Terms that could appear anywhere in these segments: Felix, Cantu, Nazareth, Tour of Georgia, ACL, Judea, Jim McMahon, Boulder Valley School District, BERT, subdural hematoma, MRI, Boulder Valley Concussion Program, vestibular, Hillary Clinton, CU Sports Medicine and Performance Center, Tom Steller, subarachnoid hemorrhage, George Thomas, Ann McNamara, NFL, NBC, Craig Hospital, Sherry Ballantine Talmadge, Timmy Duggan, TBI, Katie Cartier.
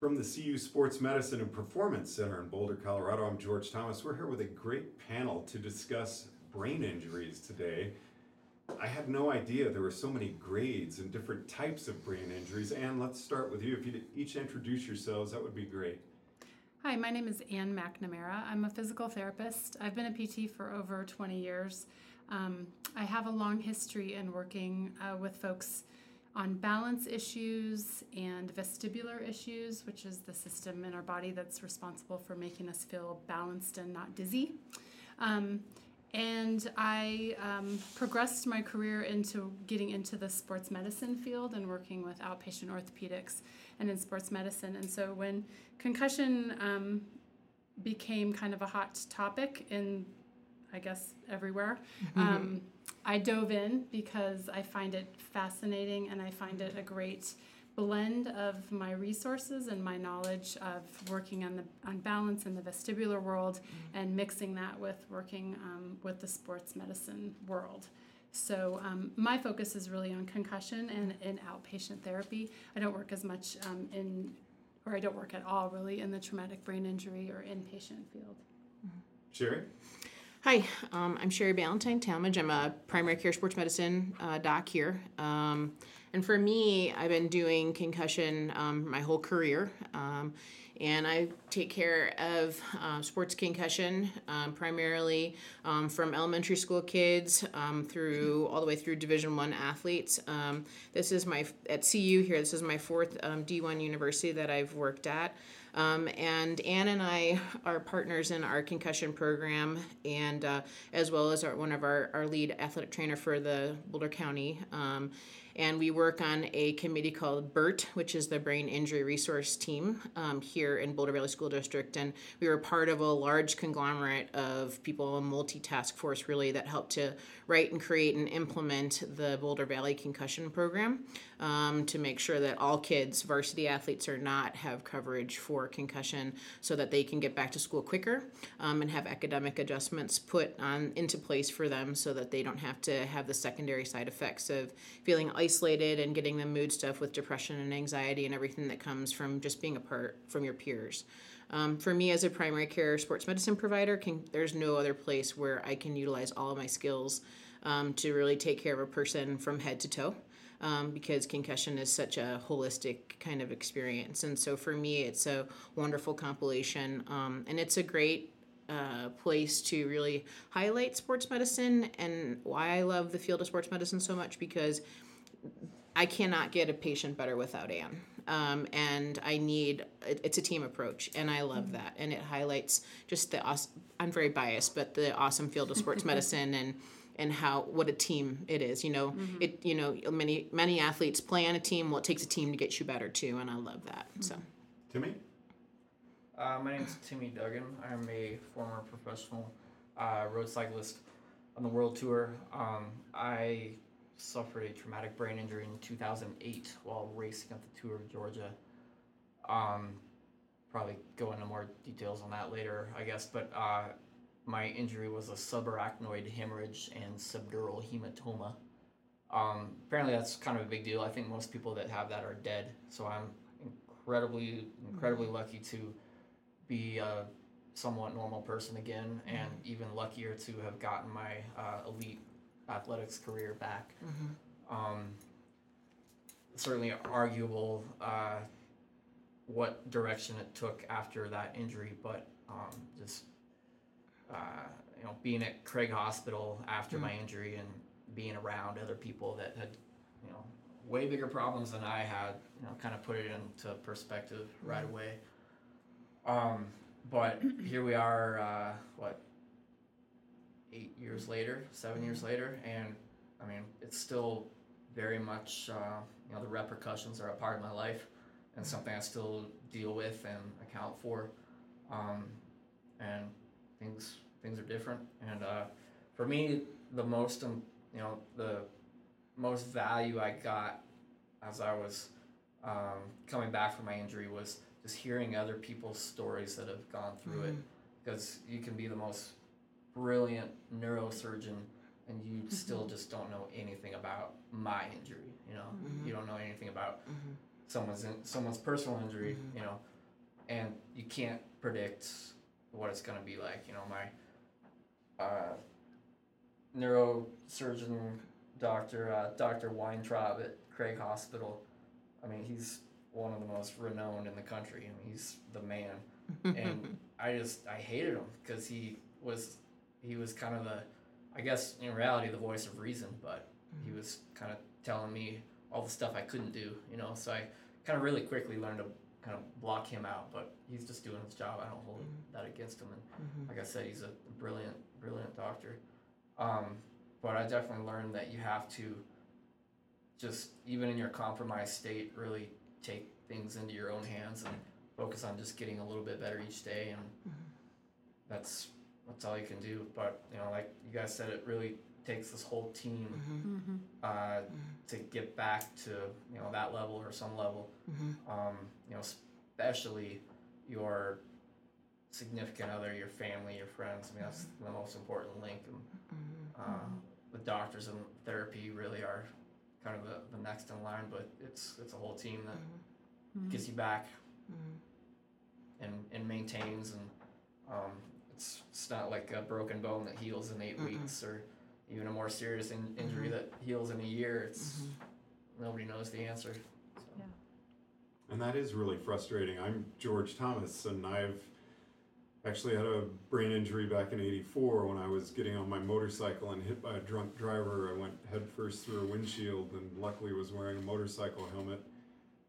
From the CU Sports Medicine and Performance Center in Boulder, Colorado, I'm George Thomas. We're here with a great panel to discuss brain injuries today. I had no idea there were so many grades and different types of brain injuries. Ann, let's start with you. If you'd each introduce yourselves, that would be great. Hi, my name is Ann McNamara. I'm a physical therapist. I've been a PT for over 20 years. I have a long history in working with folks on balance issues and vestibular issues, which is the system in our body that's responsible for making us feel balanced and not dizzy. And I progressed my career into getting into the sports medicine field and working with outpatient orthopedics and in sports medicine. And so when concussion became kind of a hot topic in, I guess, everywhere, I dove in because I find it fascinating and I find it a great blend of my resources and my knowledge of working on balance in the vestibular world and mixing that with working with the sports medicine world. So my focus is really on concussion and in outpatient therapy. I don't work as much I don't work at all really in the traumatic brain injury or inpatient field. Sherry? Hi, I'm Sherry Ballantine Talmadge. I'm a primary care sports medicine doc here. And for me, I've been doing concussion my whole career. And I take care of sports concussion primarily from elementary school kids through all the way through Division I athletes. This is at CU here, this is my fourth D1 university that I've worked at. And Ann and I are partners in our concussion program, and as well as one of our lead athletic trainer for the Boulder County. And we work on a committee called BERT, which is the Brain Injury Resource Team here in Boulder Valley School District. And we were part of a large conglomerate of people, a multi-task force really, that helped to write and create and implement the Boulder Valley Concussion Program to make sure that all kids, varsity athletes or not, have coverage for concussion so that they can get back to school quicker and have academic adjustments put into place for them so that they don't have to have the secondary side effects of feeling isolated and getting the mood stuff with depression and anxiety and everything that comes from just being apart from your peers. For me as a primary care sports medicine provider, there's no other place where I can utilize all of my skills to really take care of a person from head to toe. Because concussion is such a holistic kind of experience. And so for me, it's a wonderful compilation, and it's a great place to really highlight sports medicine and why I love the field of sports medicine so much, because I cannot get a patient better without Ann. And it's a team approach, and I love that. And it highlights just I'm very biased, but the awesome field of sports medicine and what a team it is, many athletes play on a team. Well, it takes a team to get you better too, and I love that. So, Timmy? My name is Timmy Duggan. I'm a former professional road cyclist on the World Tour. I suffered a traumatic brain injury in 2008 while racing at the Tour of Georgia. Probably go into more details on that later, I guess, but my injury was a subarachnoid hemorrhage and subdural hematoma. Apparently that's kind of a big deal. I think most people that have that are dead. So I'm incredibly lucky to be a somewhat normal person again, and even luckier to have gotten my elite athletics career back. certainly arguable what direction it took after that injury, but being at Craig Hospital after my injury and being around other people that had, way bigger problems than I had, kind of put it into perspective right away. But here we are, 8 years later, 7 years later, and I mean, it's still very much, the repercussions are a part of my life and something I still deal with and account for. And things are different. And for me, the most value I got as I was coming back from my injury was just hearing other people's stories that have gone through it, because you can be the most brilliant neurosurgeon and you still just don't know anything about my injury, you don't know anything about someone's personal injury, and you can't predict what it's going to be like. My neurosurgeon doctor, Dr. Weintraub at Craig Hospital, I mean, he's one of the most renowned in the country. I mean, he's the man. And I hated him because he was kind of in reality, the voice of reason, but he was kind of telling me all the stuff I couldn't do, so I kind of really quickly learned to kind of block him out, but he's just doing his job. I don't hold that against him. And like I said, he's a brilliant, brilliant doctor. But I definitely learned that you have to just, even in your compromised state, really take things into your own hands and focus on just getting a little bit better each day. And that's all you can do. But, like you guys said, it really takes this whole team to get back to, that level or some level, especially your significant other, your family, your friends. I mean, that's the most important link. And, the doctors and therapy really are kind of the next in line, but it's a whole team that gets you back and maintains, and it's not like a broken bone that heals in 8 weeks or even a more serious injury that heals in a year. It's nobody knows the answer. So. Yeah. And that is really frustrating. I'm George Thomas, and I've actually had a brain injury back in 1984 when I was getting on my motorcycle and hit by a drunk driver. I went headfirst through a windshield and luckily was wearing a motorcycle helmet,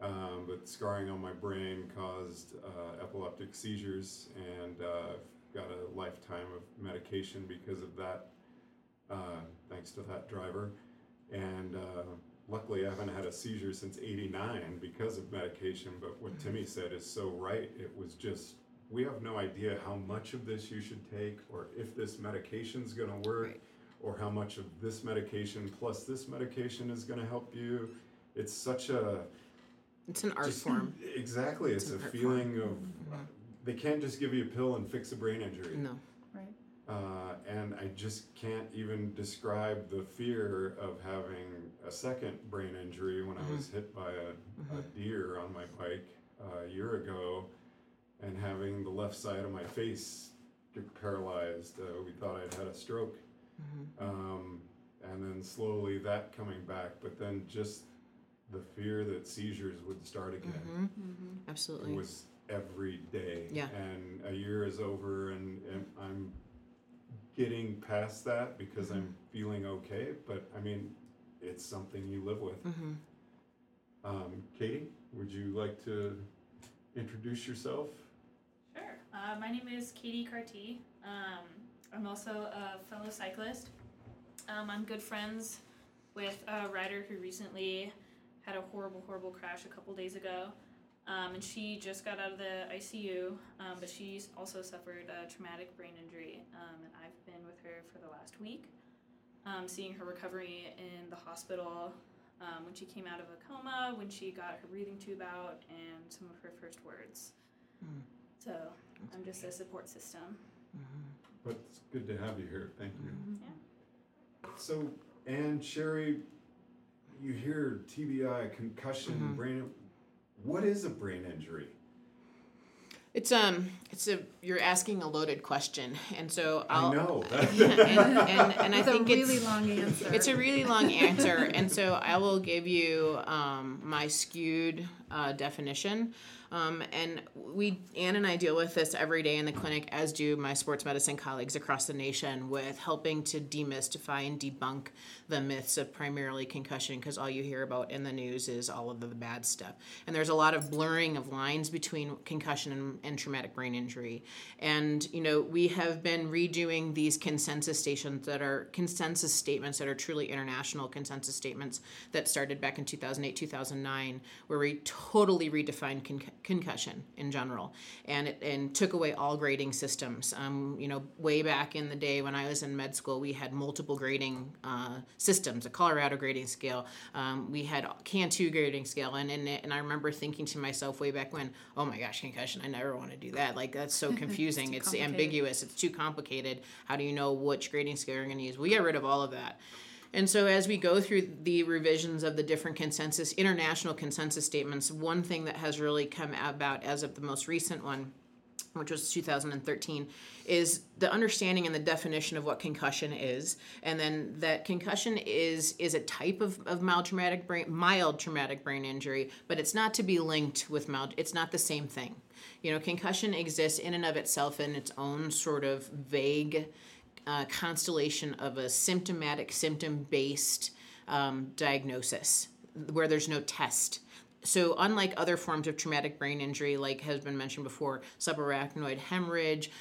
but scarring on my brain caused epileptic seizures, and I've got a lifetime of medication because of that, thanks to that driver. And luckily I haven't had a seizure since 1989 because of medication, but what Timmy said is so right. It was just, we have no idea how much of this you should take, or if this medication's gonna work, right, or how much of this medication plus this medication is gonna help you. It's such a... It's an art form. Exactly, it's a feeling form. Of, they can't just give you a pill and fix a brain injury. No, right. And I just can't even describe the fear of having a second brain injury when I was hit by a deer on my bike a year ago, and having the left side of my face get paralyzed. We thought I'd had a stroke. And then slowly that coming back, but then just the fear that seizures would start again. Absolutely. It was every day. Yeah. And a year is over, and I'm getting past that because I'm feeling okay, but I mean, it's something you live with. Katie, would you like to introduce yourself? Sure. My name is Katie Cartier. I'm also a fellow cyclist. I'm good friends with a rider who recently had a horrible, horrible crash a couple days ago. And she just got out of the ICU, but she's also suffered a traumatic brain injury. And I've been with her for the last week, seeing her recovery in the hospital, when she came out of a coma, when she got her breathing tube out, and some of her first words. So I'm just a support system. But it's good to have you here. Thank you. Yeah. So, and Sherry, you hear TBI, concussion, brain. What is a brain injury? You're asking a loaded question, and so I know. and I think it's a really long answer, and so I will give you my skewed definition. And Ann and I deal with this every day in the clinic, as do my sports medicine colleagues across the nation, with helping to demystify and debunk the myths of primarily concussion, because all you hear about in the news is all of the bad stuff. And there's a lot of blurring of lines between concussion and traumatic brain injury. And, you know, we have been redoing these consensus statements that are truly international consensus statements that started back in 2008, 2009, where we totally redefined concussion in general, and took away all grading systems. Way back in the day when I was in med school, we had multiple grading systems, a Colorado grading scale, we had Cantu grading scale, and I remember thinking to myself way back when, oh my gosh, concussion, I never want to do that. Like, that's so confusing. It's ambiguous. It's too complicated. How do you know which grading scale you're going to use? We got rid of all of that. And so as we go through the revisions of the different international consensus statements, one thing that has really come about as of the most recent one, which was 2013, is the understanding and the definition of what concussion is, and then that concussion is a type of mild traumatic brain injury, but it's not to be linked with mild. It's not the same thing. You know, concussion exists in and of itself in its own sort of vague constellation of a symptom-based diagnosis where there's no test. So unlike other forms of traumatic brain injury, like has been mentioned before, subarachnoid hemorrhage,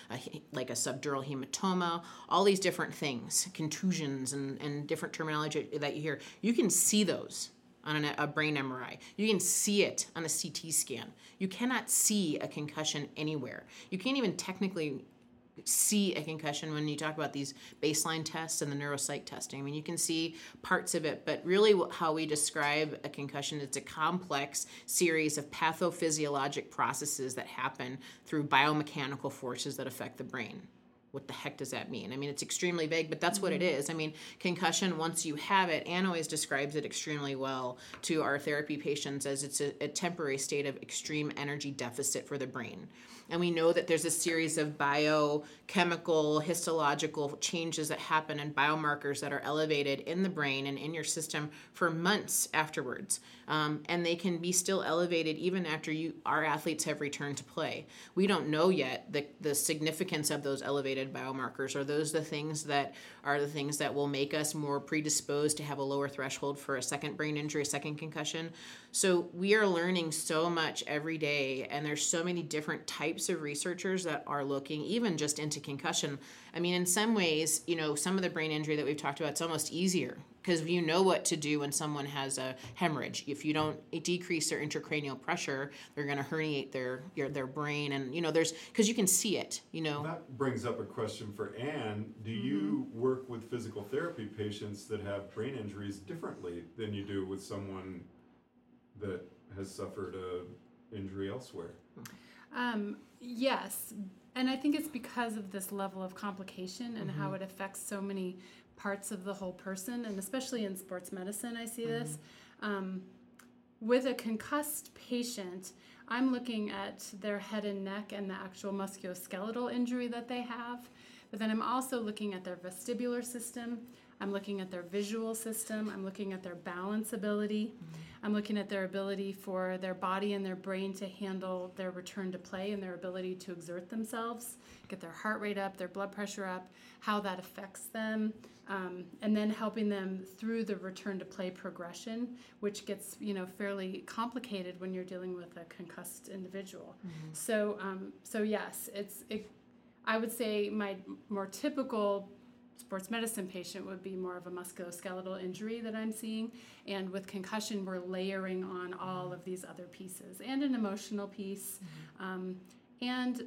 like a subdural hematoma, all these different things, contusions and different terminology that you hear, you can see those on a brain MRI. You can see it on a CT scan. You cannot see a concussion anywhere. You can't even technically see a concussion when you talk about these baseline tests and the neuropsych testing. I mean, you can see parts of it, but really how we describe a concussion, it's a complex series of pathophysiologic processes that happen through biomechanical forces that affect the brain. What the heck does that mean? I mean, it's extremely vague, but that's what it is. I mean, concussion, once you have it, Ann always describes it extremely well to our therapy patients as it's a temporary state of extreme energy deficit for the brain. And we know that there's a series of biochemical, histological changes that happen and biomarkers that are elevated in the brain and in your system for months afterwards. And they can be still elevated even after our athletes have returned to play. We don't know yet the significance of those elevated biomarkers. Are those the things that will make us more predisposed to have a lower threshold for a second brain injury, a second concussion? So we are learning so much every day, and there's so many different types of researchers that are looking even just into concussion. I mean, in some ways, you know, some of the brain injury that we've talked about, it's almost easier, because you know what to do when someone has a hemorrhage. If you don't decrease their intracranial pressure, they're going to herniate their brain, and you know there's, because you can see it. You know, that brings up a question for Ann. Do you work with physical therapy patients that have brain injuries differently than you do with someone that has suffered a injury elsewhere? Yes, and I think it's because of this level of complication and how it affects so many parts of the whole person, and especially in sports medicine, I see this. With a concussed patient, I'm looking at their head and neck and the actual musculoskeletal injury that they have, but then I'm also looking at their vestibular system, I'm looking at their visual system, I'm looking at their balance ability, I'm looking at their ability for their body and their brain to handle their return to play and their ability to exert themselves, get their heart rate up, their blood pressure up, how that affects them, and then helping them through the return to play progression, which gets, you know, fairly complicated when you're dealing with a concussed individual. So yes, I would say my more typical sports medicine patient would be more of a musculoskeletal injury that I'm seeing, and with concussion we're layering on all of these other pieces and an emotional piece, and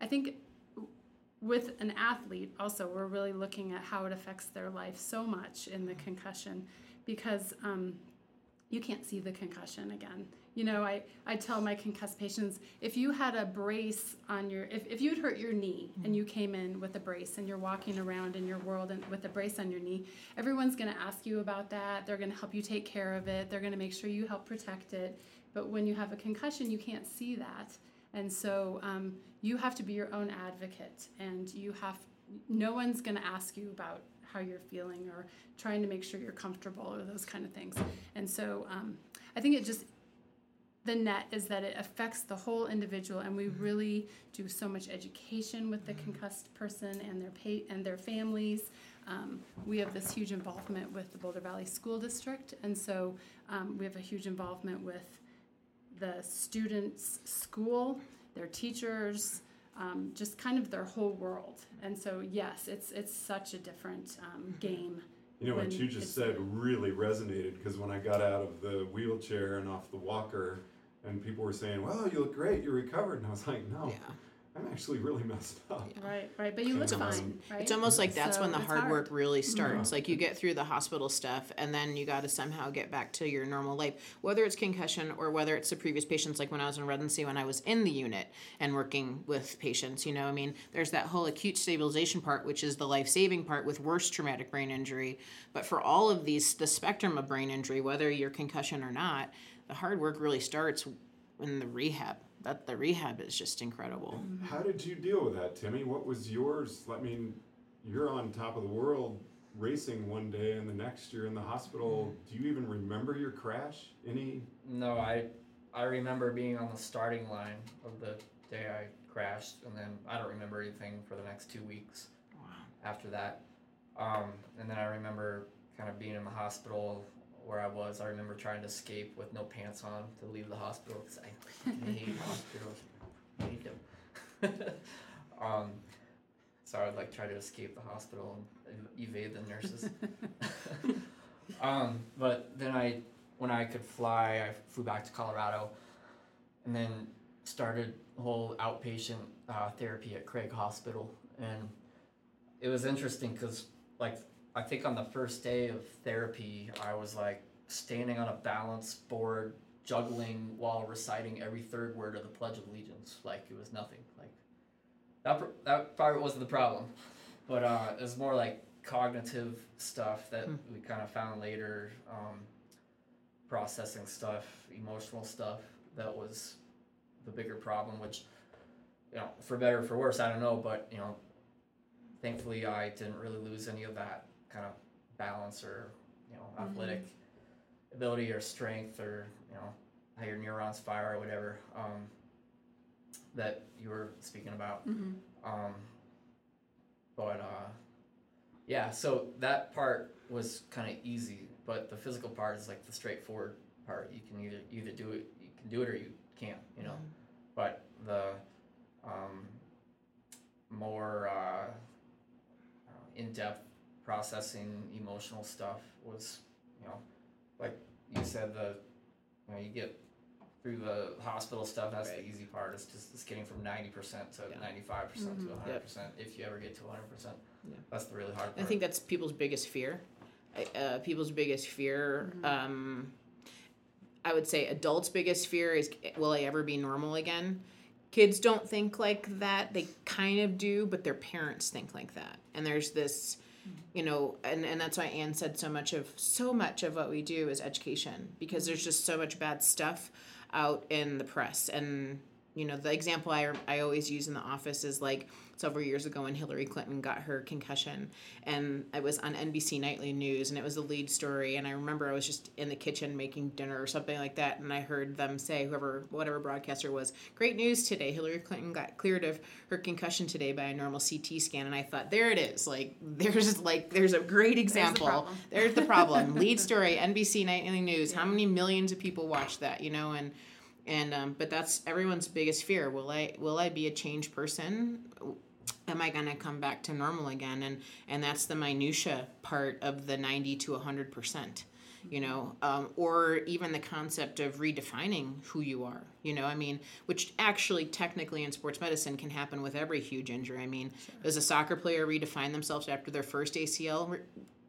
I think with an athlete also we're really looking at how it affects their life so much in the concussion, because you can't see the concussion again. You know, I tell my concussed patients, if you had a brace on your, if you'd hurt your knee and you came in with a brace and you're walking around in your world and with a brace on your knee, everyone's going to ask you about that. They're going to help you take care of it. They're going to make sure you help protect it. But when you have a concussion, you can't see that. And so you have to be your own advocate, and no one's going to ask you about how you're feeling or trying to make sure you're comfortable or those kind of things. And so I think the net is that it affects the whole individual, and we really do so much education with the concussed person and their families. We have this huge involvement with the Boulder Valley School District, and so we have a huge involvement with the students' school, their teachers, just kind of their whole world. And so, yes, it's such a different game. You know, what you just said really resonated, because when I got out of the wheelchair and off the walker, and people were saying, "Well, you look great. You're recovered," and I was like, "No, yeah. I'm actually really messed up." Yeah. Right. But you look fine. Right? It's almost like that's when the hard work really starts. Yeah. Like you get through the hospital stuff, and then you got to somehow get back to your normal life, whether it's concussion or whether it's the previous patients. Like when I was in residency, when I was in the unit and working with patients, you know, I mean, there's that whole acute stabilization part, which is the life-saving part with worse traumatic brain injury. But for all of these, the spectrum of brain injury, whether you're concussion or not, the hard work really starts in the rehab. The rehab is just incredible. And how did you deal with that, Timmy? What was yours? I mean, you're on top of the world racing one day, and the next you're in the hospital. Do you even remember your crash? Any? No, I remember being on the starting line of the day I crashed, and then I don't remember anything for the next 2 weeks. Wow. After that. And then I remember kind of being in the hospital where I was. I remember trying to escape with no pants on to leave the hospital, because I hate hospitals. I hate them. So I would try to escape the hospital and evade the nurses. But then when I could fly, I flew back to Colorado, and then started whole outpatient therapy at Craig Hospital. And it was interesting because I think on the first day of therapy, I was standing on a balance board, juggling while reciting every third word of the Pledge of Allegiance. It was nothing. That probably wasn't the problem, but it was more cognitive stuff that we kind of found later, processing stuff, emotional stuff. That was the bigger problem, which, you know, for better or for worse, I don't know, but, you know, thankfully I didn't really lose any of that kind of balance or, you know, athletic ability or strength, or, you know, how your neurons fire or whatever that you were speaking about. So that part was kind of easy, but the physical part is the straightforward part. You can either do it, you can do it, or you can't, you know. But the more in-depth processing emotional stuff was, you know, like you said, you get through the hospital stuff, that's the easy part. It's just getting from 90% to 95% to 100%, if you ever get to 100%. That's the really hard part. I think that's people's biggest fear. I would say adults' biggest fear is, will I ever be normal again? Kids don't think like that. They kind of do, but their parents think like that. And there's this, you know, and that's why Ann said so much of what we do is education, because there's just so much bad stuff out in the press. And, you know, the example I always use in the office is several years ago when Hillary Clinton got her concussion, and it was on NBC Nightly News, and it was the lead story. And I remember I was just in the kitchen making dinner or something like that, and I heard them say, whatever broadcaster was, "Great news today, Hillary Clinton got cleared of her concussion today by a normal CT scan." And I thought, there it is. There's a great example. There's the problem. Lead story, NBC Nightly News. Yeah. How many millions of people watched that, you know? But that's everyone's biggest fear. Will I be a changed person? Am I going to come back to normal again? And that's the minutia part of the 90 to 100%, you know, or even the concept of redefining who you are, you know, I mean, which actually technically in sports medicine can happen with every huge injury. I mean, does a soccer player redefine themselves after their first ACL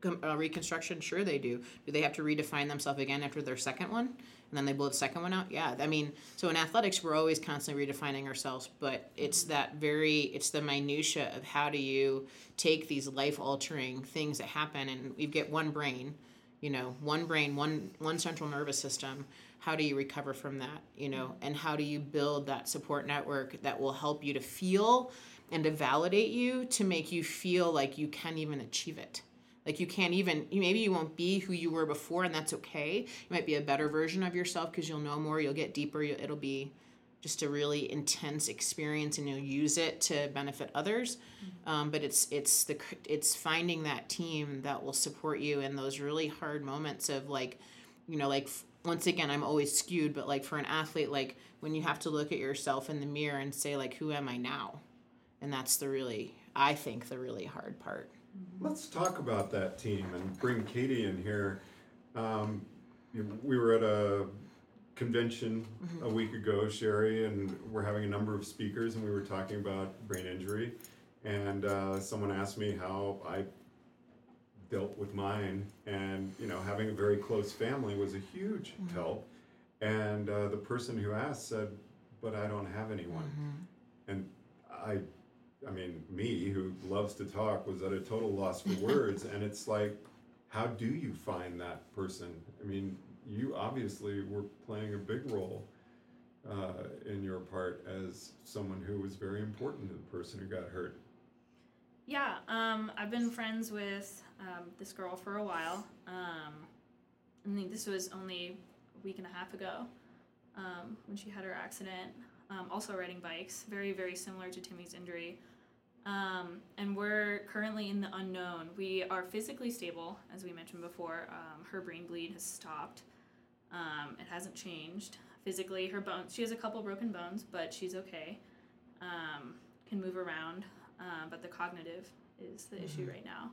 reconstruction? Sure they do. Do they have to redefine themselves again after their second one? And then they blow the second one out? Yeah. I mean, so in athletics, we're always constantly redefining ourselves, but it's it's the minutia of how do you take these life-altering things that happen, and we get one brain, you know, one central nervous system. how do you recover from that, you know, and how do you build that support network that will help you to feel and to validate you, to make you feel like you can even achieve it. Like you can't even, maybe you won't be who you were before, and that's okay. You might be a better version of yourself because you'll know more, you'll get deeper, it'll be just a really intense experience, and you'll use it to benefit others. But it's finding that team that will support you in those really hard moments of, like, you know, like, once again, I'm always skewed, but like for an athlete, like when you have to look at yourself in the mirror and say, like, who am I now? And that's the really, I think, the really hard part. Let's talk about that team and bring Katie in here. We were at a convention a week ago, Sherry, and we're having a number of speakers, and we were talking about brain injury, and someone asked me how I dealt with mine, and, you know, having a very close family was a huge help, and the person who asked said, but I don't have anyone, and I mean, me, who loves to talk, was at a total loss for words. And it's like, how do you find that person? I mean, you obviously were playing a big role in your part as someone who was very important to the person who got hurt. Yeah, I've been friends with this girl for a while. I think this was only a week and a half ago when she had her accident. Also riding bikes, very, very similar to Timmy's injury. And we're currently in the unknown. We are physically stable, as we mentioned before. Her brain bleed has stopped. It hasn't changed physically. Her bones, she has a couple broken bones, but she's okay. Can move around, but the cognitive is the issue right now.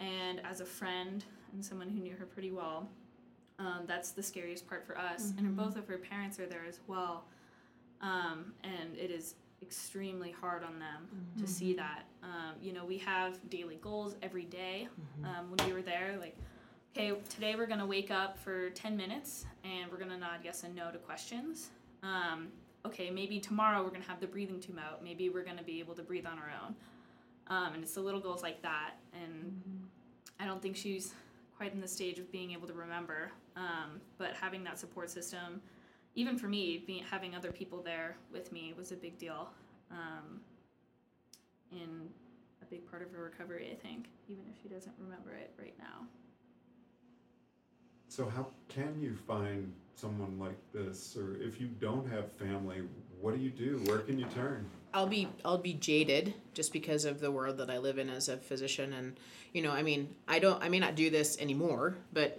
And as a friend and someone who knew her pretty well, that's the scariest part for us. And both of her parents are there as well. And it is extremely hard on them to see that. You know, we have daily goals every day. When we were there, like, okay, today we're going to wake up for 10 minutes and we're going to nod yes and no to questions. Okay, maybe tomorrow we're going to have the breathing tube out. Maybe we're going to be able to breathe on our own. And it's the little goals like that. And I don't think she's quite in the stage of being able to remember. But having that support system, even for me, having other people there with me was a big deal, and a big part of her recovery, I think, even if she doesn't remember it right now. So how can you find someone like this? Or if you don't have family, what do you do? Where can you turn? I'll be jaded just because of the world that I live in as a physician. And, you know, I mean, I may not do this anymore, but...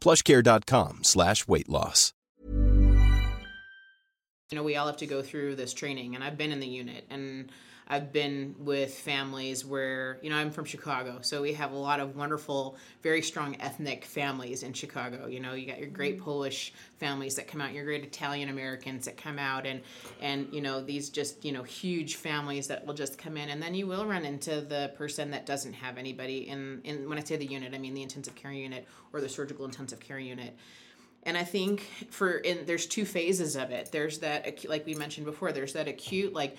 PlushCare.com/weight loss. You know, we all have to go through this training, and I've been in the unit, and I've been with families where, you know, I'm from Chicago, so we have a lot of wonderful, very strong ethnic families in Chicago. You know, you got your great Polish families that come out, your great Italian Americans that come out, and you know, these just, you know, huge families that will just come in, and then you will run into the person that doesn't have anybody in when I say the unit, I mean the intensive care unit or the surgical intensive care unit. And I think there's two phases of it. There's that, like we mentioned before, there's that acute, like,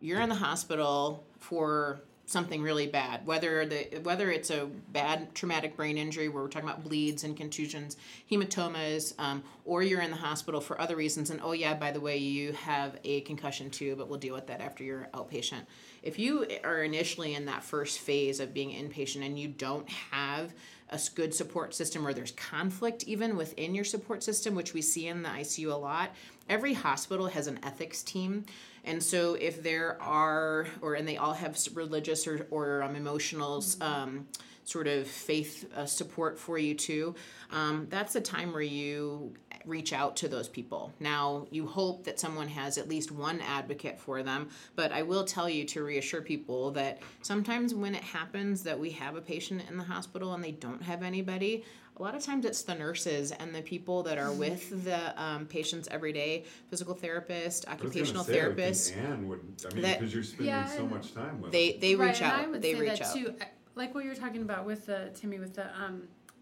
you're in the hospital for something really bad, whether it's a bad traumatic brain injury where we're talking about bleeds and contusions, hematomas, or you're in the hospital for other reasons. And, oh yeah, by the way, you have a concussion too, but we'll deal with that after you're outpatient. If you are initially in that first phase of being inpatient and you don't have a good support system or there's conflict even within your support system, which we see in the ICU a lot. Every hospital has an ethics team, and so if there are, and they all have religious or emotional sort of faith support for you too, that's a time where you reach out to those people. Now, you hope that someone has at least one advocate for them, but I will tell you to reassure people that sometimes when it happens that we have a patient in the hospital and they don't have anybody, a lot of times it's the nurses and the people that are with the patients every day, physical therapist, occupational therapist. Ann would, I mean, because you're spending so much time with them. They reach out. I would say that too, like what you were talking about with the, Timmy, with the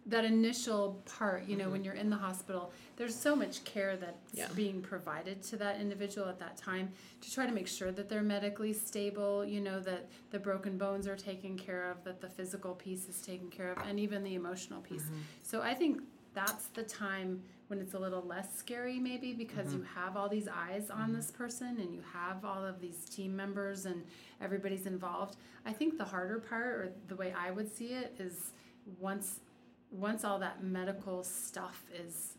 that initial part, you know, when you're in the hospital, there's so much care that's being provided to that individual at that time to try to make sure that they're medically stable, you know, that the broken bones are taken care of, that the physical piece is taken care of, and even the emotional piece. Mm-hmm. So I think that's the time when it's a little less scary maybe because you have all these eyes on this person and you have all of these team members and everybody's involved. I think the harder part, or the way I would see it, is once all that medical stuff is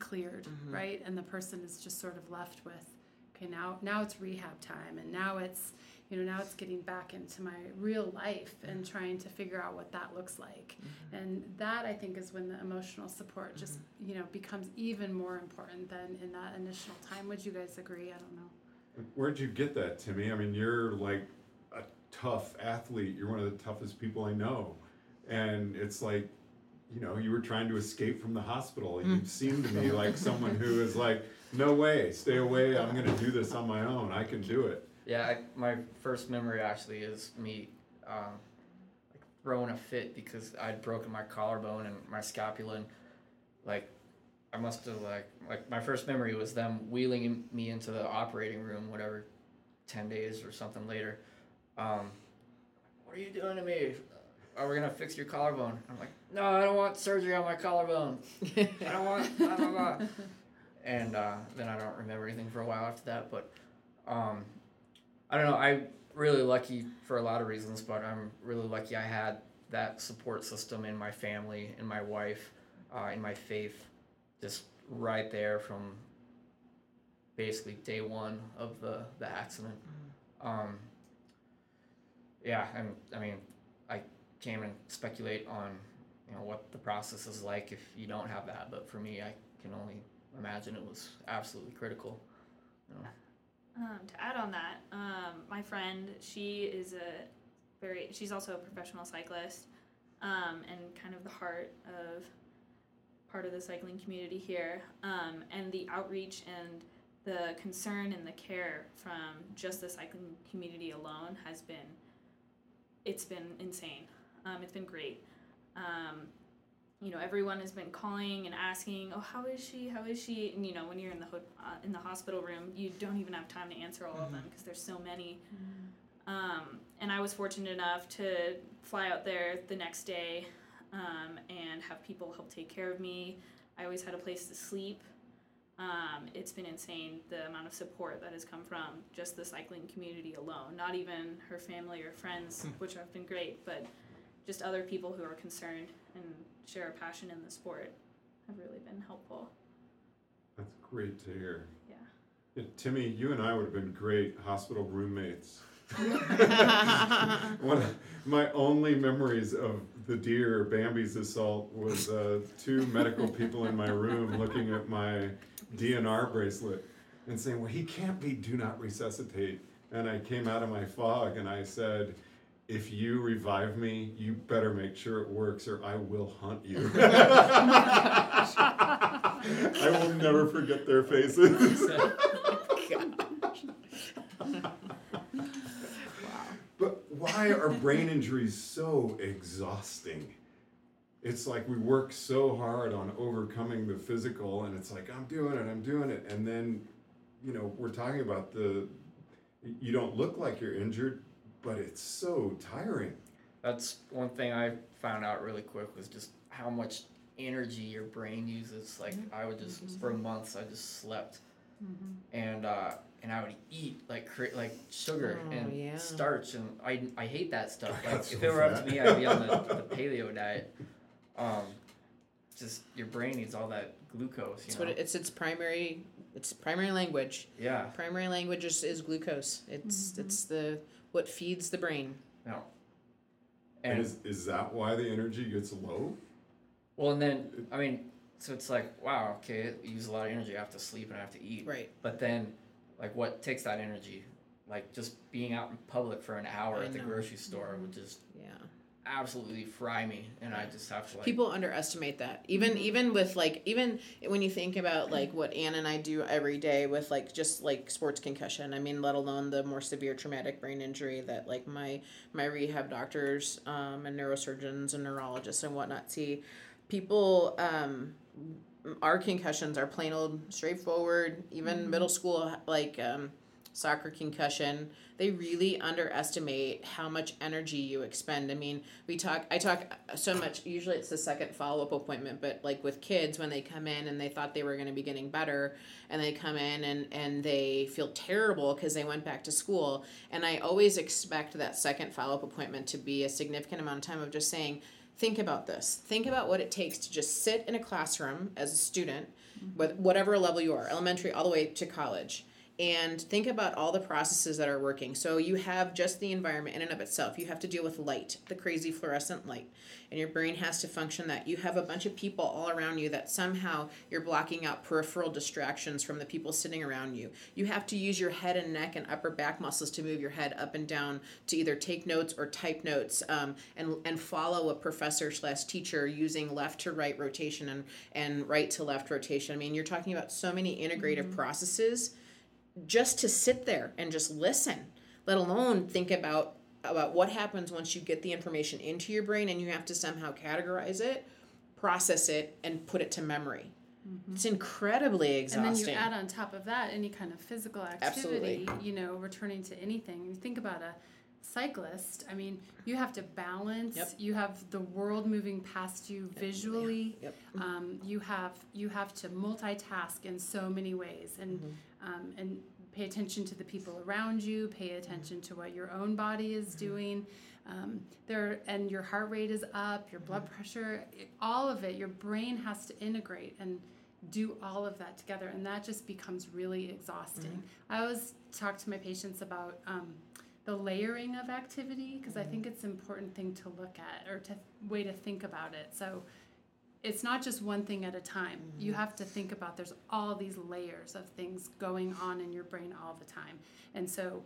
cleared, right? And the person is just sort of left with, okay, now it's rehab time, and now it's, you know, now it's getting back into my real life and trying to figure out what that looks like. Mm-hmm. And that, I think, is when the emotional support just, you know, becomes even more important than in that initial time. Would you guys agree? I don't know. Where'd you get that, Timmy? I mean, you're like a tough athlete. You're one of the toughest people I know. And it's like, you know, you were trying to escape from the hospital. You seem to me like someone who is like, no way, stay away. I'm going to do this on my own. I can do it. Yeah, my first memory actually is me throwing a fit because I'd broken my collarbone and my scapula, and my first memory was them wheeling me into the operating room, whatever, 10 days or something later. What are you doing to me? Are we gonna fix your collarbone? I'm like, no, I don't want surgery on my collarbone. I don't want blah blah blah. And then I don't remember anything for a while after that, but. I don't know, I'm really lucky for a lot of reasons, but I'm really lucky I had that support system in my family, in my wife, in my faith, just right there from basically day one of the accident. I mean, I can't even speculate on, you know, what the process is like if you don't have that, but for me, I can only imagine it was absolutely critical, you know. To add on that, my friend, she's also a professional cyclist, and kind of the part of the cycling community here, and the outreach and the concern and the care from just the cycling community alone it's been insane. It's been great. You know, everyone has been calling and asking, oh, how is she? And, you know, when you're in the hospital room, you don't even have time to answer all of them because there's so many. Mm-hmm. And I was fortunate enough to fly out there the next day and have people help take care of me. I always had a place to sleep. It's been insane, the amount of support that has come from just the cycling community alone, not even her family or friends, which have been great, but just other people who are concerned and share a passion in the sport have really been helpful. That's great to hear. Yeah. Timmy, you and I would have been great hospital roommates. One of my only memories of the deer Bambi's assault was two medical people in my room looking at my DNR bracelet and saying, well, he can't be do not resuscitate. And I came out of my fog and I said, if you revive me, you better make sure it works or I will hunt you. I will never forget their faces. But why are brain injuries so exhausting? It's like we work so hard on overcoming the physical, and it's like, I'm doing it. And then, you know, we're talking about you don't look like you're injured, but it's so tiring. That's one thing I found out really quick was just how much energy your brain uses. Like I would just, for months, I just slept, and I would eat like sugar starch, and I hate that stuff. Like if it were up to me, I'd be on the paleo diet. Just your brain needs all that glucose. You know? What it's primary language. Yeah. Primary language is glucose. It's it's the what feeds the brain. No. And is that why the energy gets low? Well, and then I mean, so it's like, wow, okay, I use a lot of energy. I have to sleep and I have to eat. Right. But then, like, what takes that energy? Like just being out in public for an hour at the grocery store would just absolutely fry me, and I just have to like. People underestimate that. Even with like even when you think about like what Ann and I do every day with like just like sports concussion. I mean, let alone the more severe traumatic brain injury that like my rehab doctors and neurosurgeons and neurologists and whatnot see. People our concussions are plain old straightforward. Even middle school like. Soccer concussion, they really underestimate how much energy you expend. I mean, I talk so much, usually it's the second follow-up appointment, but like with kids when they come in and they thought they were going to be getting better and they come in and they feel terrible because they went back to school. And I always expect that second follow-up appointment to be a significant amount of time of just saying, think about this. Think about what it takes to just sit in a classroom as a student, with whatever level you are, elementary all the way to college. And think about all the processes that are working. So you have just the environment in and of itself. You have to deal with light, the crazy fluorescent light. And your brain has to function that. You have a bunch of people all around you that somehow you're blocking out peripheral distractions from the people sitting around you. You have to use your head and neck and upper back muscles to move your head up and down to either take notes or type notes and follow a professor/teacher using left to right rotation and right to left rotation. I mean, you're talking about so many integrative processes. Just to sit there and just listen, let alone think about what happens once you get the information into your brain and you have to somehow categorize it, process it, and put it to memory. It's incredibly exhausting. And then you add on top of that any kind of physical activity, you know, returning to anything. You think about a cyclist. I mean, you have to balance. Yep. You have the world moving past you visually. Yep. You have to multitask in so many ways, and pay attention to the people around you. Pay attention to what your own body is doing. And your heart rate is up. Your blood pressure, all of it. Your brain has to integrate and do all of that together, and that just becomes really exhausting. I always talk to my patients about. The layering of activity, because I think it's an important thing to look at or way to think about it. So it's not just one thing at a time. You have to think about there's all these layers of things going on in your brain all the time. And so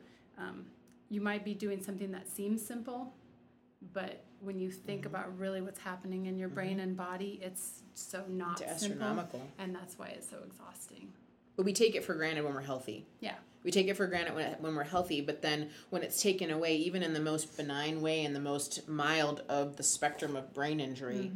you might be doing something that seems simple, but when you think about really what's happening in your brain and body, it's so not simple. It's astronomical. And that's why it's so exhausting. But we take it for granted when we're healthy. Yeah. We take it for granted when we're healthy, but then when it's taken away, even in the most benign way, in the most mild of the spectrum of brain injury,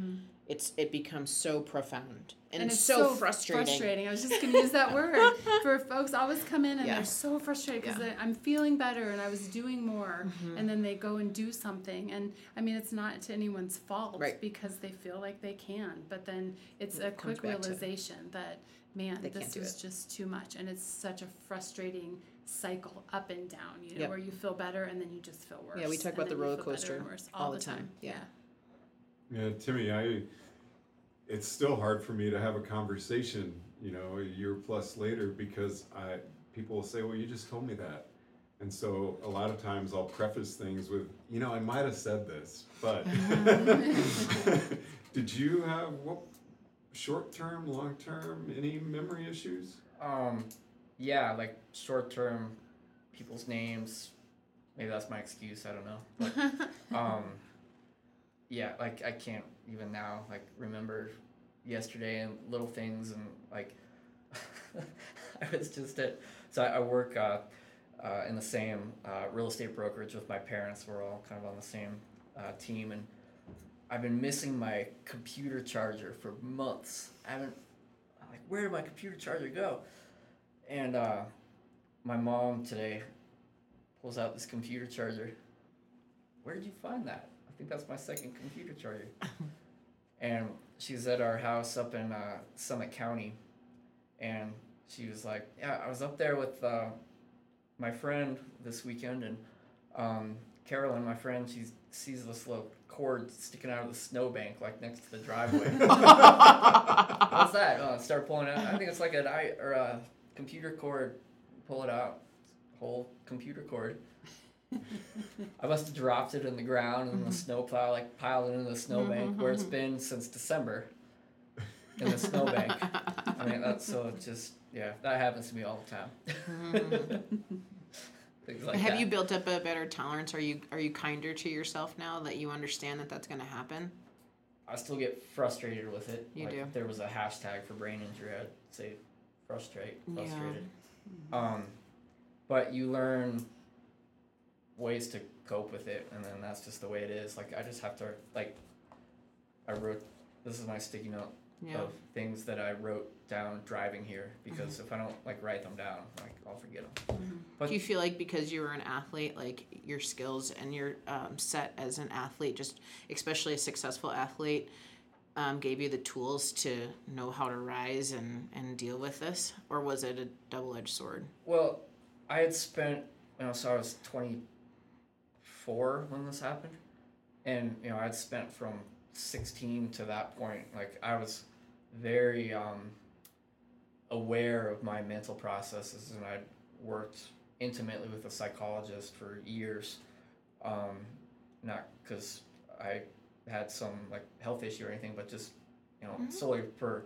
it becomes so profound. And it's so frustrating. I was just going to use that word. For folks, always come in and they're so frustrated because I'm feeling better and I was doing more, and then they go and do something. And, I mean, it's not to anyone's fault because they feel like they can. But then it's a quick realization that, man, this is just too much. And it's such a frustrating cycle up and down, you know, where you feel better and then you just feel worse. Yeah, we talk about the roller coaster all the time. Yeah, Timmy, it's still hard for me to have a conversation, you know, a year plus later because people will say, well, you just told me that. And so a lot of times I'll preface things with, you know, I might have said this, but did you have short-term, long-term, any memory issues? Yeah, like short-term, people's names. Maybe that's my excuse. I don't know. But, yeah, like I can't even now like remember yesterday and little things and like I was just at I work in the same real estate brokerage with my parents. We're all kind of on the same team, and I've been missing my computer charger for months. I'm like, where did my computer charger go? And my mom today pulls out this computer charger. Where did you find that? I think that's my second computer charger. And she's at our house up in Summit County. And she was like, yeah, I was up there with my friend this weekend. And Carolyn, my friend, she sees this little cord sticking out of the snowbank, like next to the driveway. What's that? Start pulling out. I think it's like a computer cord. Pull it out. Whole computer cord. I must have dropped it in the ground and the snowplow like piled it into the snowbank where it's been since December. In the snowbank. I mean, that's so just that happens to me all the time. Things like have that. You built up a better tolerance? Are you kinder to yourself now that you understand that that's going to happen? I still get frustrated with it. You like, do. There was a hashtag for brain injury. I'd say frustrated. Yeah. But you learn ways to cope with it, and then that's just the way it is. Like I just have to I wrote. This is my sticky note of things that I wrote down driving here, because if I don't write them down, I'll forget them. Mm-hmm. But do you feel because you were an athlete, your skills and your set as an athlete, just especially a successful athlete, gave you the tools to know how to rise and deal with this, or was it a double-edged sword? Well, I had spent so I was 24 when this happened, and I'd spent from 16 to that point. I was very aware of my mental processes, and I worked intimately with a psychologist for years, not because I had some health issue or anything, but just solely for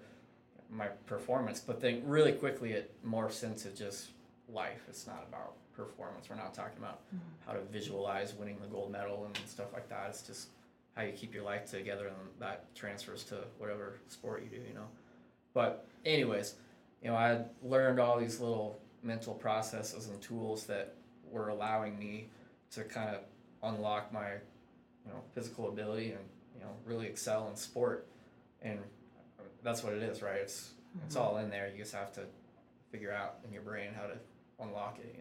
my performance. But then really quickly it morphs into just life. It's not about performance. We're not talking about how to visualize winning the gold medal and stuff like that. It's just how you keep your life together, and that transfers to whatever sport you do, But anyways, I learned all these little mental processes and tools that were allowing me to kind of unlock my, physical ability and, really excel in sport. And that's what it is, right? It's all in there. You just have to figure out in your brain how to unlock it,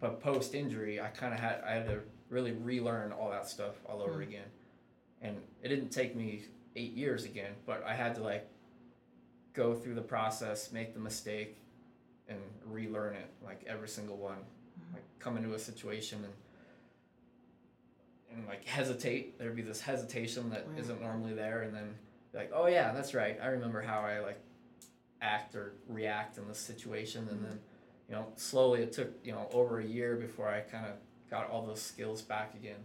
But post-injury, I had to really relearn all that stuff all over again. And it didn't take me 8 years again, but I had to go through the process, make the mistake, and relearn it, every single one. Come into a situation and hesitate. There'd be this hesitation that isn't normally there, and then oh yeah, that's right. I remember how I act or react in this situation. And then, slowly it took, over a year before I kind of got all those skills back again.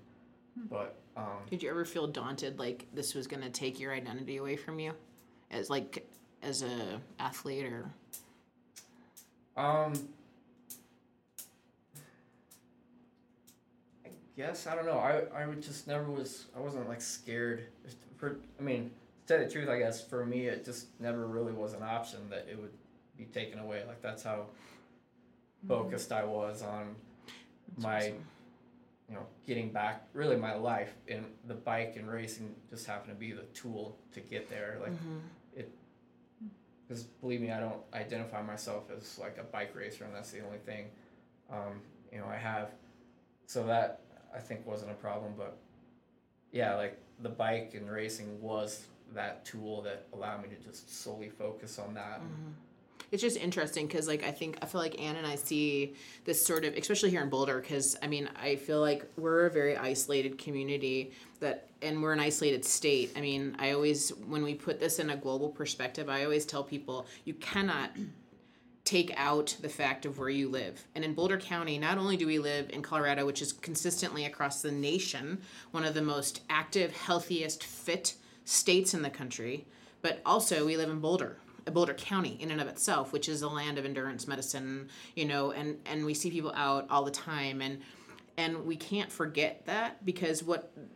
But did you ever feel daunted this was going to take your identity away from you as as a athlete or I guess I don't know. I would just never was I wasn't scared for, I mean, to tell the truth, I guess for me it just never really was an option that it would be taken away. That's how focused I was on my getting back, really my life, and the bike and racing just happened to be the tool to get there. It, because believe me, I don't identify myself as a bike racer, and that's the only thing I have. So that I think wasn't a problem, but yeah, the bike and racing was that tool that allowed me to just solely focus on that. It's just interesting because, I feel Ann and I see this sort of, especially here in Boulder, because, I mean, I feel we're a very isolated community and we're an isolated state. I mean, I always, when we put this in a global perspective, I always tell people you cannot take out the fact of where you live. And in Boulder County, not only do we live in Colorado, which is consistently across the nation, one of the most active, healthiest, fit states in the country, but also we live in Boulder County in and of itself, which is a land of endurance medicine, and we see people out all the time, and we can't forget that, because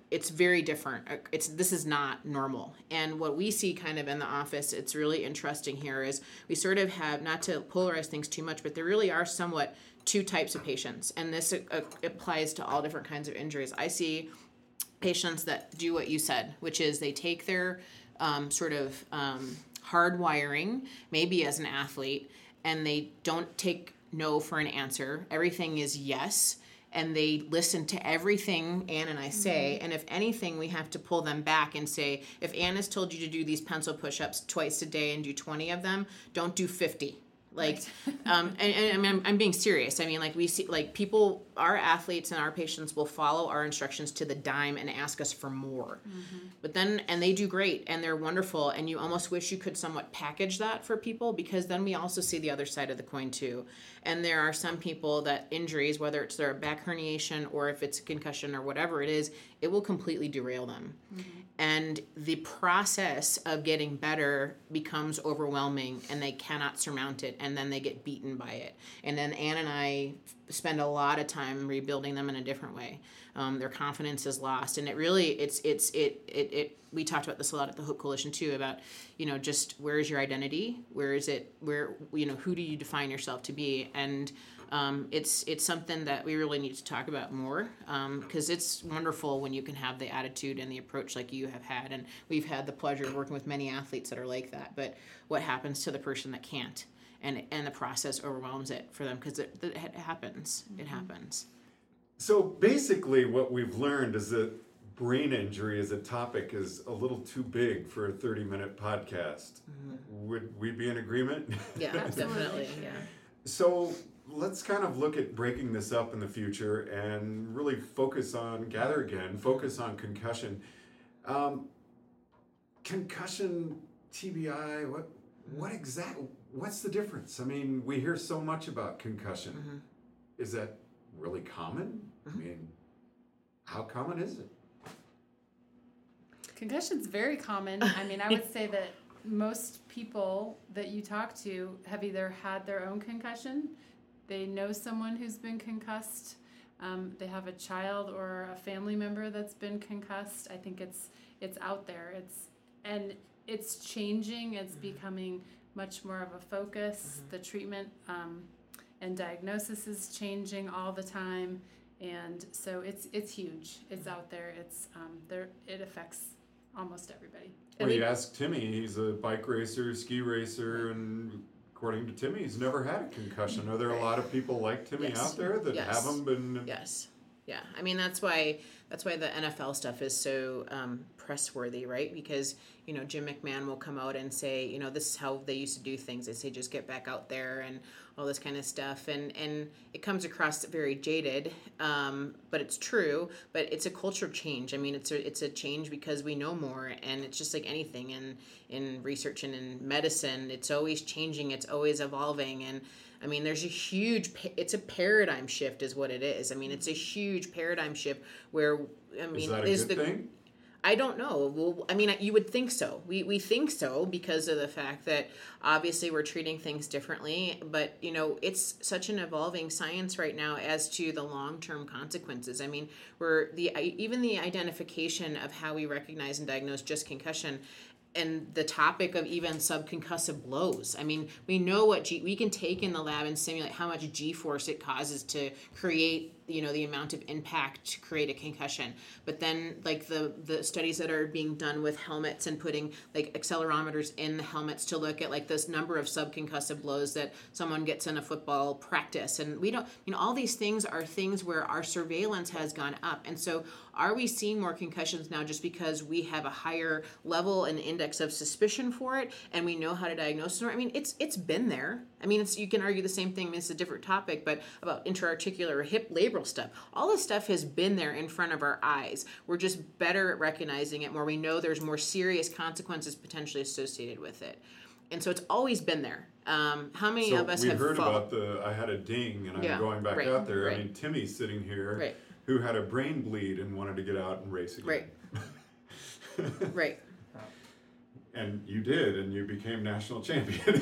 it's very different. This is not normal. And what we see kind of in the office, it's really interesting here, is we sort of have, not to polarize things too much, but there really are somewhat two types of patients, and this applies to all different kinds of injuries. I see patients that do what you said, which is they take their hard wiring, maybe as an athlete, and they don't take no for an answer. Everything is yes, and they listen to everything Ann and I say, and if anything, we have to pull them back and say, if Ann has told you to do these pencil push-ups twice a day and do 20 of them, don't do 50. Like, and I'm being serious. I mean, like we see, like people, our athletes and our patients will follow our instructions to the dime and ask us for more. Mm-hmm. But then, and they do great and they're wonderful. And you almost wish you could somewhat package that for people, because then we also see the other side of the coin too. And there are some people that injuries, whether it's their back herniation or if it's a concussion or whatever it is, it will completely derail them. Mm-hmm. And the process of getting better becomes overwhelming and they cannot surmount it. And then they get beaten by it. And then Ann and I spend a lot of time rebuilding them in a different way. Their confidence is lost. And it really, we talked about this a lot at the Hope Coalition too, about, you know, just where is your identity? Where is it, where, you know, who do you define yourself to be? And it's something that we really need to talk about more, because it's wonderful when you can have the attitude and the approach like you have had. And we've had the pleasure of working with many athletes that are like that. But what happens to the person that can't? And the process overwhelms it for them, because it happens. Mm-hmm. It happens. So basically what we've learned is that brain injury as a topic is a little too big for a 30-minute podcast. Mm-hmm. Would we be in agreement? Yeah, definitely. Yeah. So let's kind of look at breaking this up in the future and really focus on concussion. Concussion, TBI, what's the difference? I mean, we hear so much about concussion. Mm-hmm. Is that really common? Mm-hmm. I mean, how common is it? Concussion's very common. I mean, I would say that most people that you talk to have either had their own concussion, they know someone who's been concussed, they have a child or a family member that's been concussed. I think it's out there. It's changing. It's becoming much more of a focus. Mm-hmm. The treatment and diagnosis is changing all the time, and so it's huge. It's mm-hmm. out there. It's there. It affects almost everybody. Well, you ask Timmy. He's a bike racer, ski racer, and according to Timmy, he's never had a concussion. Are there a lot of people like Timmy out there that haven't been? Yes. Yeah, I mean that's why the NFL stuff is so press worthy, right? Because you know Jim McMahon will come out and say, you know, this is how they used to do things. They say just get back out there and all this kind of stuff, and it comes across very jaded, but it's true. But it's a culture change. I mean, it's a change because we know more, and it's just like anything in research and in medicine, it's always changing, it's always evolving, and I mean, there's a huge, it's a paradigm shift is what it is. I mean, it's a huge paradigm shift where, I mean, is that a good thing? I don't know. Well, I mean, you would think so. We think so because of the fact that obviously we're treating things differently, but you know, it's such an evolving science right now as to the long-term consequences. I mean, even the identification of how we recognize and diagnose just concussion, and the topic of even subconcussive blows. I mean, we know what we can take in the lab and simulate how much G-force it causes to create, you know, the amount of impact to create a concussion. But then, like the studies that are being done with helmets and putting like accelerometers in the helmets to look at like this number of subconcussive blows that someone gets in a football practice, and we don't, you know, all these things are things where our surveillance has gone up, and so are we seeing more concussions now just because we have a higher level and index of suspicion for it, and we know how to diagnose it? I mean, it's been there. I mean, you can argue the same thing. I mean, it's a different topic, but about intra-articular hip labral stuff. All this stuff has been there in front of our eyes. We're just better at recognizing it more. We know there's more serious consequences potentially associated with it. And so it's always been there. How many of us have heard about I had a ding and I'm going back out there. Right. I mean, Timmy's sitting here who had a brain bleed and wanted to get out and race again. Right. Right. And you did, and you became national champion.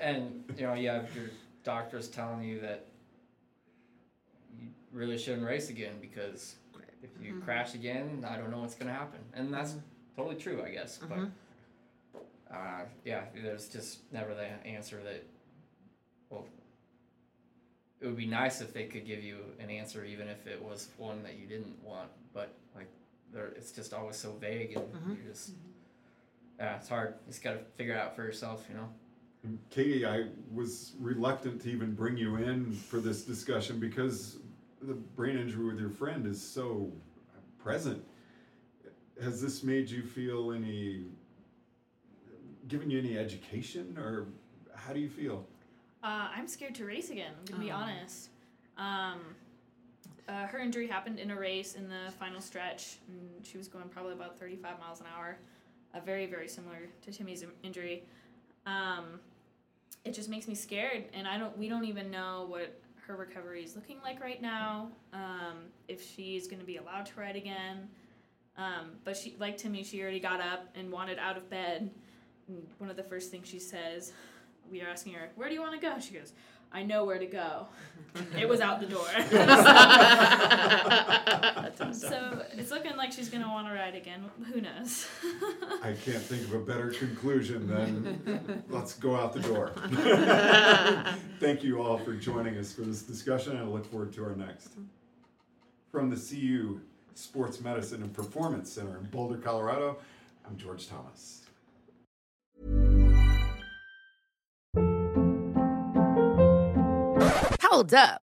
And, you know, you have your doctors telling you that you really shouldn't race again because if you crash again, I don't know what's going to happen. And that's totally true, I guess. Mm-hmm. But, there's just never the answer that, well, it would be nice if they could give you an answer, even if it was one that you didn't want. But, like, it's just always so vague, and you just... Yeah, it's hard. You just got to figure it out for yourself, you know. And Katie, I was reluctant to even bring you in for this discussion because the brain injury with your friend is so present. Has this made you feel given you any education, or how do you feel? I'm scared to race again, I'm going to be honest. Her injury happened in a race in the final stretch, and she was going probably about 35 miles an hour, very, very similar to Timmy's injury. It just makes me scared, and we don't even know what her recovery is looking like right now, if she's going to be allowed to ride again. But she, like Timmy, she already got up and wanted out of bed. And one of the first things she says, we are asking her, where do you want to go? She goes, I know where to go. It was out the door. That's awesome. So it's looking like she's going to want to ride again. Who knows? I can't think of a better conclusion than let's go out the door. Thank you all for joining us for this discussion. I look forward to our next. From the CU Sports Medicine and Performance Center in Boulder, Colorado, I'm George Thomas. Hold up.